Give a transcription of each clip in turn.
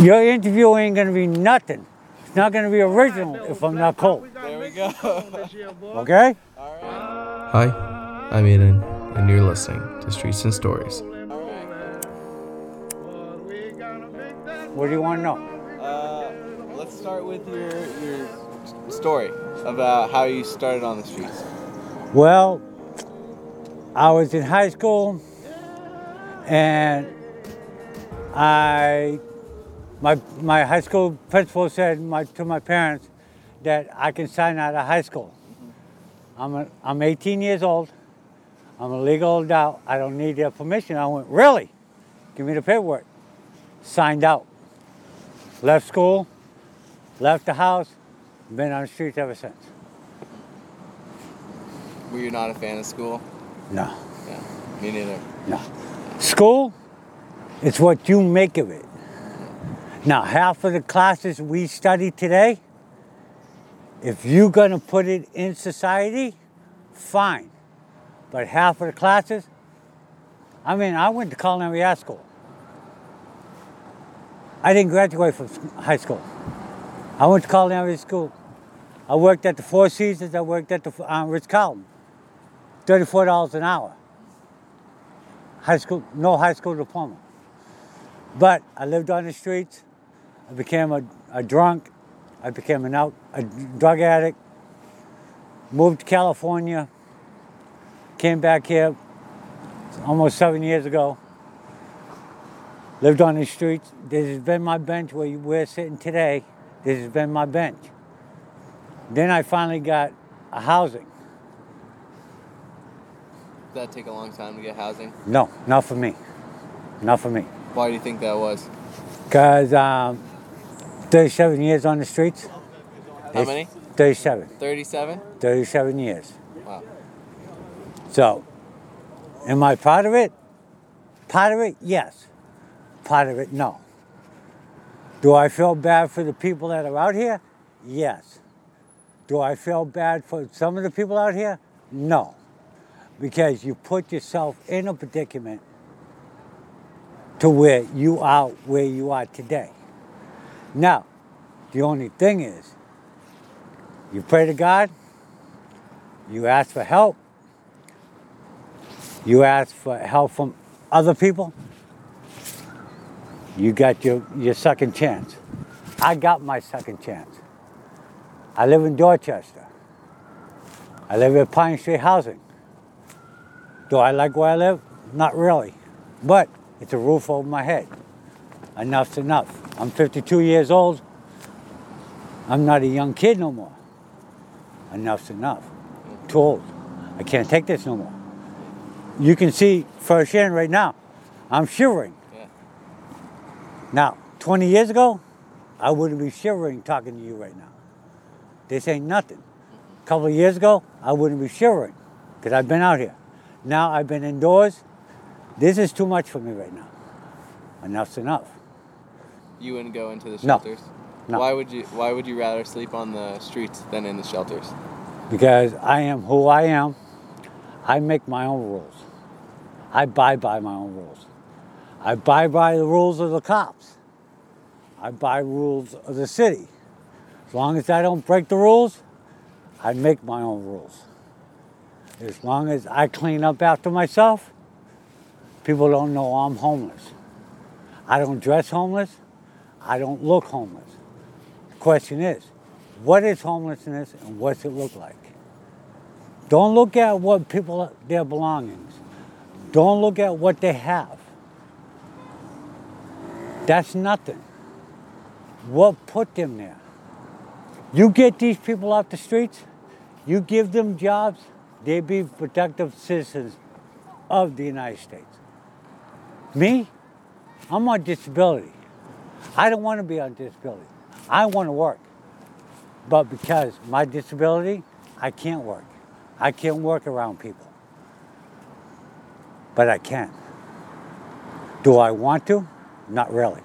Your interview ain't going to be nothing. It's not going to be original if I'm not cold. There we go. Okay? Hi, I'm Aiden, and you're listening to Streets and Stories. What do you want to know? Let's start with your story about how you started on the streets. Well, I was in high school, and my high school principal said to my parents that I can sign out of high school. I'm 18 years old. I'm a legal adult. I don't need their permission. I went, really? Give me the paperwork. Signed out. Left school, left the house, been on the streets ever since. Were you not a fan of school? No. Yeah, me neither. No. School, it's what you make of it. Now, half of the classes we study today, if you're going to put it in society, fine. But half of the classes, I mean, I went to culinary high school. I didn't graduate from high school. I went to culinary school. I worked at the Four Seasons. I worked at the Ritz-Carlton. $34 an hour. High school, no high school diploma. But I lived on the streets. I became a drunk. I became a drug addict. Moved to California. Came back here almost 7 years ago. Lived on the streets. This has been my bench where we're sitting today. This has been my bench. Then I finally got a housing. Did that take a long time to get housing? No, not for me. Not for me. Why do you think that was? Because 37 years on the streets. How many? 37. 37? 37 years. Wow. So, am I part of it? Part of it, yes. Part of it, no. Do I feel bad for the people that are out here? Yes. Do I feel bad for some of the people out here? No. Because you put yourself in a predicament to where you are today. Now, the only thing is, you pray to God, you ask for help, you ask for help from other people, you got your second chance. I got my second chance. I live in Dorchester. I live at Pine Street Housing. Do I like where I live? Not really. But it's a roof over my head. Enough's enough. I'm 52 years old. I'm not a young kid no more. Enough's enough. Too old. I can't take this no more. You can see first in right now. I'm shivering. Now, 20 years ago, I wouldn't be shivering talking to you right now. This ain't nothing. A couple of years ago, I wouldn't be shivering because I've been out here. Now I've been indoors. This is too much for me right now. Enough's enough. You wouldn't go into the shelters? No. Why would you rather sleep on the streets than in the shelters? Because I am who I am. I make my own rules. I abide by my own rules. I abide by the rules of the cops. I abide by rules of the city. As long as I don't break the rules, I make my own rules. As long as I clean up after myself, people don't know I'm homeless. I don't dress homeless. I don't look homeless. The question is, what is homelessness and what's it look like? Don't look at what people, their belongings. Don't look at what they have. That's nothing. What put them there? You get these people off the streets, you give them jobs, they be productive citizens of the United States. Me, I'm on disability. I don't want to be on disability. I want to work. But because my disability, I can't work. I can't work around people. But I can. Do I want to? Not really.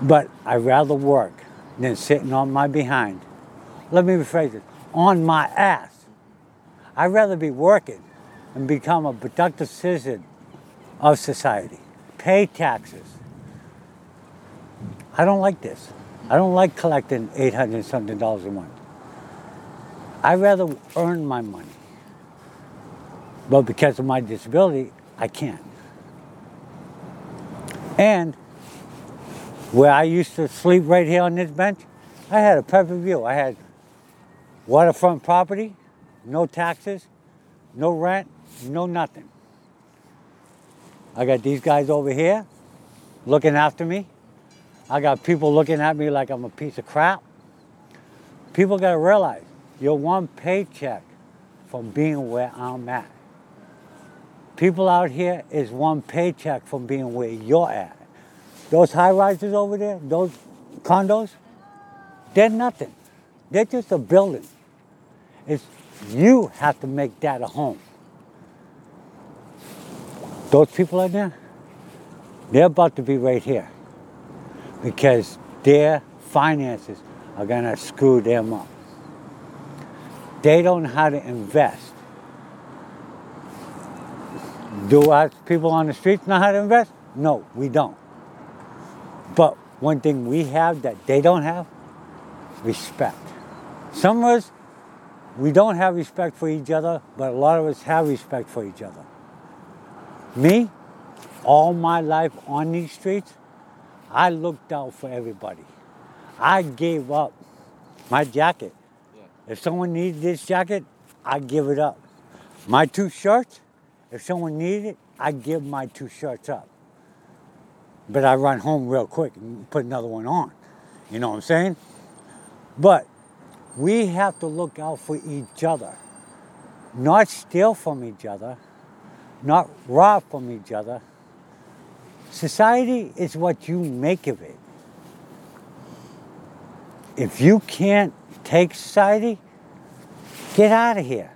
But I'd rather work than sitting on my behind. Let me rephrase it. On my ass. I'd rather be working and become a productive citizen of society. Pay taxes. I don't like this. I don't like collecting $800-something a month. I'd rather earn my money. But because of my disability, I can't. And where I used to sleep right here on this bench, I had a perfect view. I had waterfront property, no taxes, no rent, no nothing. I got these guys over here looking after me. I got people looking at me like I'm a piece of crap. People gotta realize you're one paycheck from being where I'm at. People out here is one paycheck from being where you're at. Those high rises over there, those condos, they're nothing. They're just a building. It's you have to make that a home. Those people out there, they're about to be right here because their finances are gonna screw them up. They don't know how to invest. Do us people on the streets know how to invest? No, we don't. But one thing we have that they don't have, respect. Some of us, we don't have respect for each other, but a lot of us have respect for each other. Me, all my life on these streets, I looked out for everybody. I gave up my jacket. If someone needed this jacket, I give it up. My two shirts, if someone needed it, I give my two shirts up. But I run home real quick and put another one on. You know what I'm saying? But we have to look out for each other. Not steal from each other. Not rob from each other. Society is what you make of it. If you can't take society, get out of here.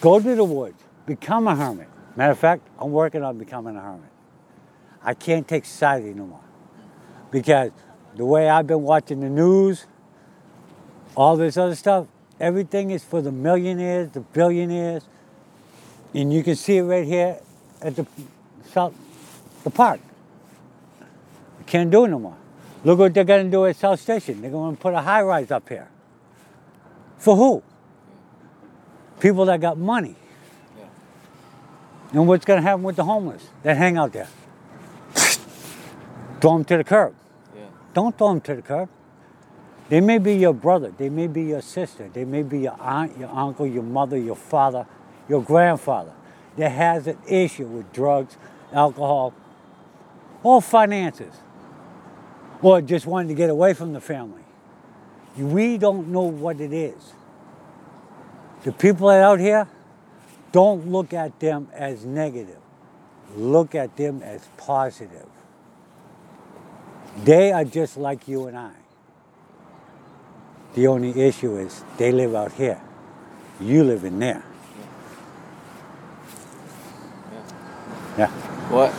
Go to the woods. Become a hermit. Matter of fact, I'm working on becoming a hermit. I can't take society no more. Because the way I've been watching the news, all this other stuff, everything is for the millionaires, the billionaires. And you can see it right here at the park. You can't do it no more. Look what they're going to do at South Station. They're going to put a high-rise up here. For who? People that got money. And what's going to happen with the homeless that hang out there? Throw them to the curb. Yeah. Don't throw them to the curb. They may be your brother. They may be your sister. They may be your aunt, your uncle, your mother, your father, your grandfather that has an issue with drugs, alcohol, or finances, or just wanting to get away from the family. We don't know what it is. The people that are out here, don't look at them as negative. Look at them as positive. They are just like you and I. The only issue is they live out here. You live in there. Yeah. What?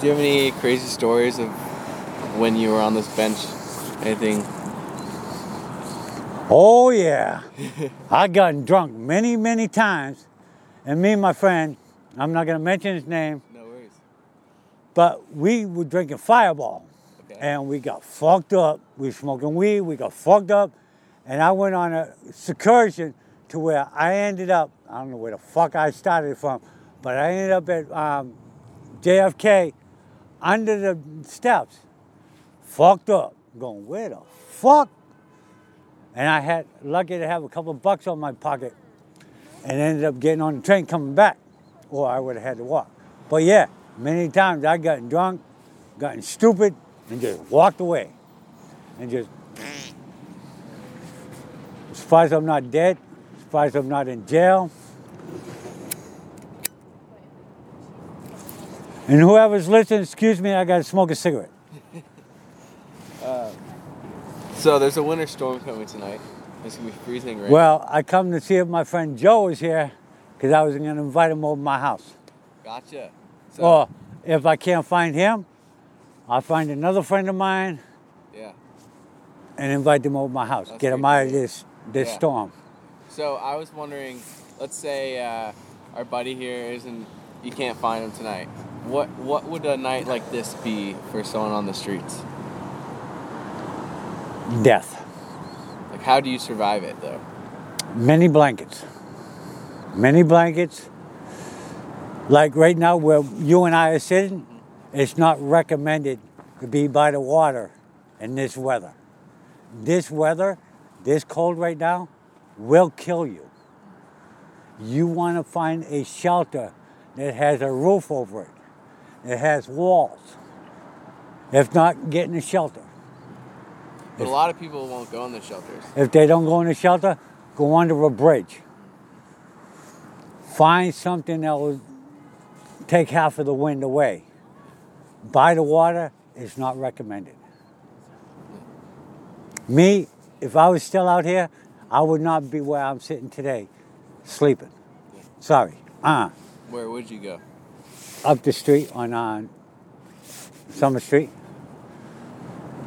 Do you have any crazy stories of when you were on this bench? Anything? Oh, yeah. I gotten drunk many, many times. And me and my friend, I'm not going to mention his name. No worries. But we were drinking Fireball. Okay. And we got fucked up. We were smoking weed. We got fucked up. And I went on a excursion to where I ended up. I don't know where the fuck I started from. But I ended up at JFK under the steps. Fucked up. I'm going, where the fuck? And I had lucky to have a couple of bucks on my pocket. And ended up getting on the train coming back, or I would have had to walk. But yeah, many times I got drunk, gotten stupid, and just walked away. And just, surprised I'm not dead, surprised I'm not in jail. And whoever's listening, excuse me, I gotta smoke a cigarette. So there's a winter storm coming tonight. It's going to be freezing rain. Well, I come to see if my friend Joe is here because I was going to invite him over to my house. Gotcha. So, or if I can't find him, I'll find another friend of mine. Yeah. And invite them over to my house. That's get them out of this yeah. storm. So I was wondering, let's say our buddy here isn't, you can't find him tonight. What would a night like this be for someone on the streets? death. Like, how do you survive it, though? Many blankets. Many blankets. Like right now where you and I are sitting, it's not recommended to be by the water in this weather. This weather, this cold right now, will kill you. You want to find a shelter that has a roof over it, that has walls. If not, get in a shelter. But a lot of people won't go in the shelters. If they don't go in the shelter, go under a bridge. Find something that will take half of the wind away. By the water is not recommended. Me, if I was still out here, I would not be where I'm sitting today, sleeping. Sorry. Where would you go? Up the street on Summer Street.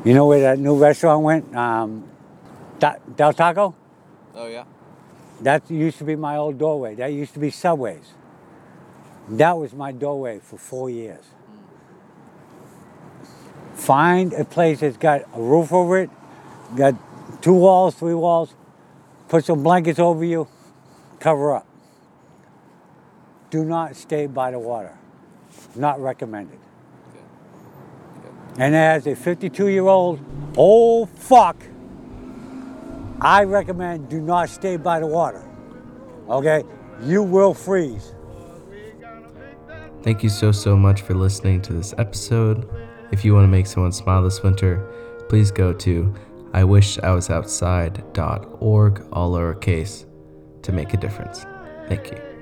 You know where that new restaurant went? Del Taco? Oh, yeah. That used to be my old doorway. That used to be Subway's. That was my doorway for 4 years. Find a place that's got a roof over it, got 2 walls, 3 walls, put some blankets over you, cover up. Do not stay by the water. Not recommended. Okay. And as a 52-year-old old fuck, I recommend do not stay by the water. Okay? You will freeze. Thank you so much for listening to this episode. If you want to make someone smile this winter, please go to iwishiwasoutside.org, all lowercase, to make a difference. Thank you.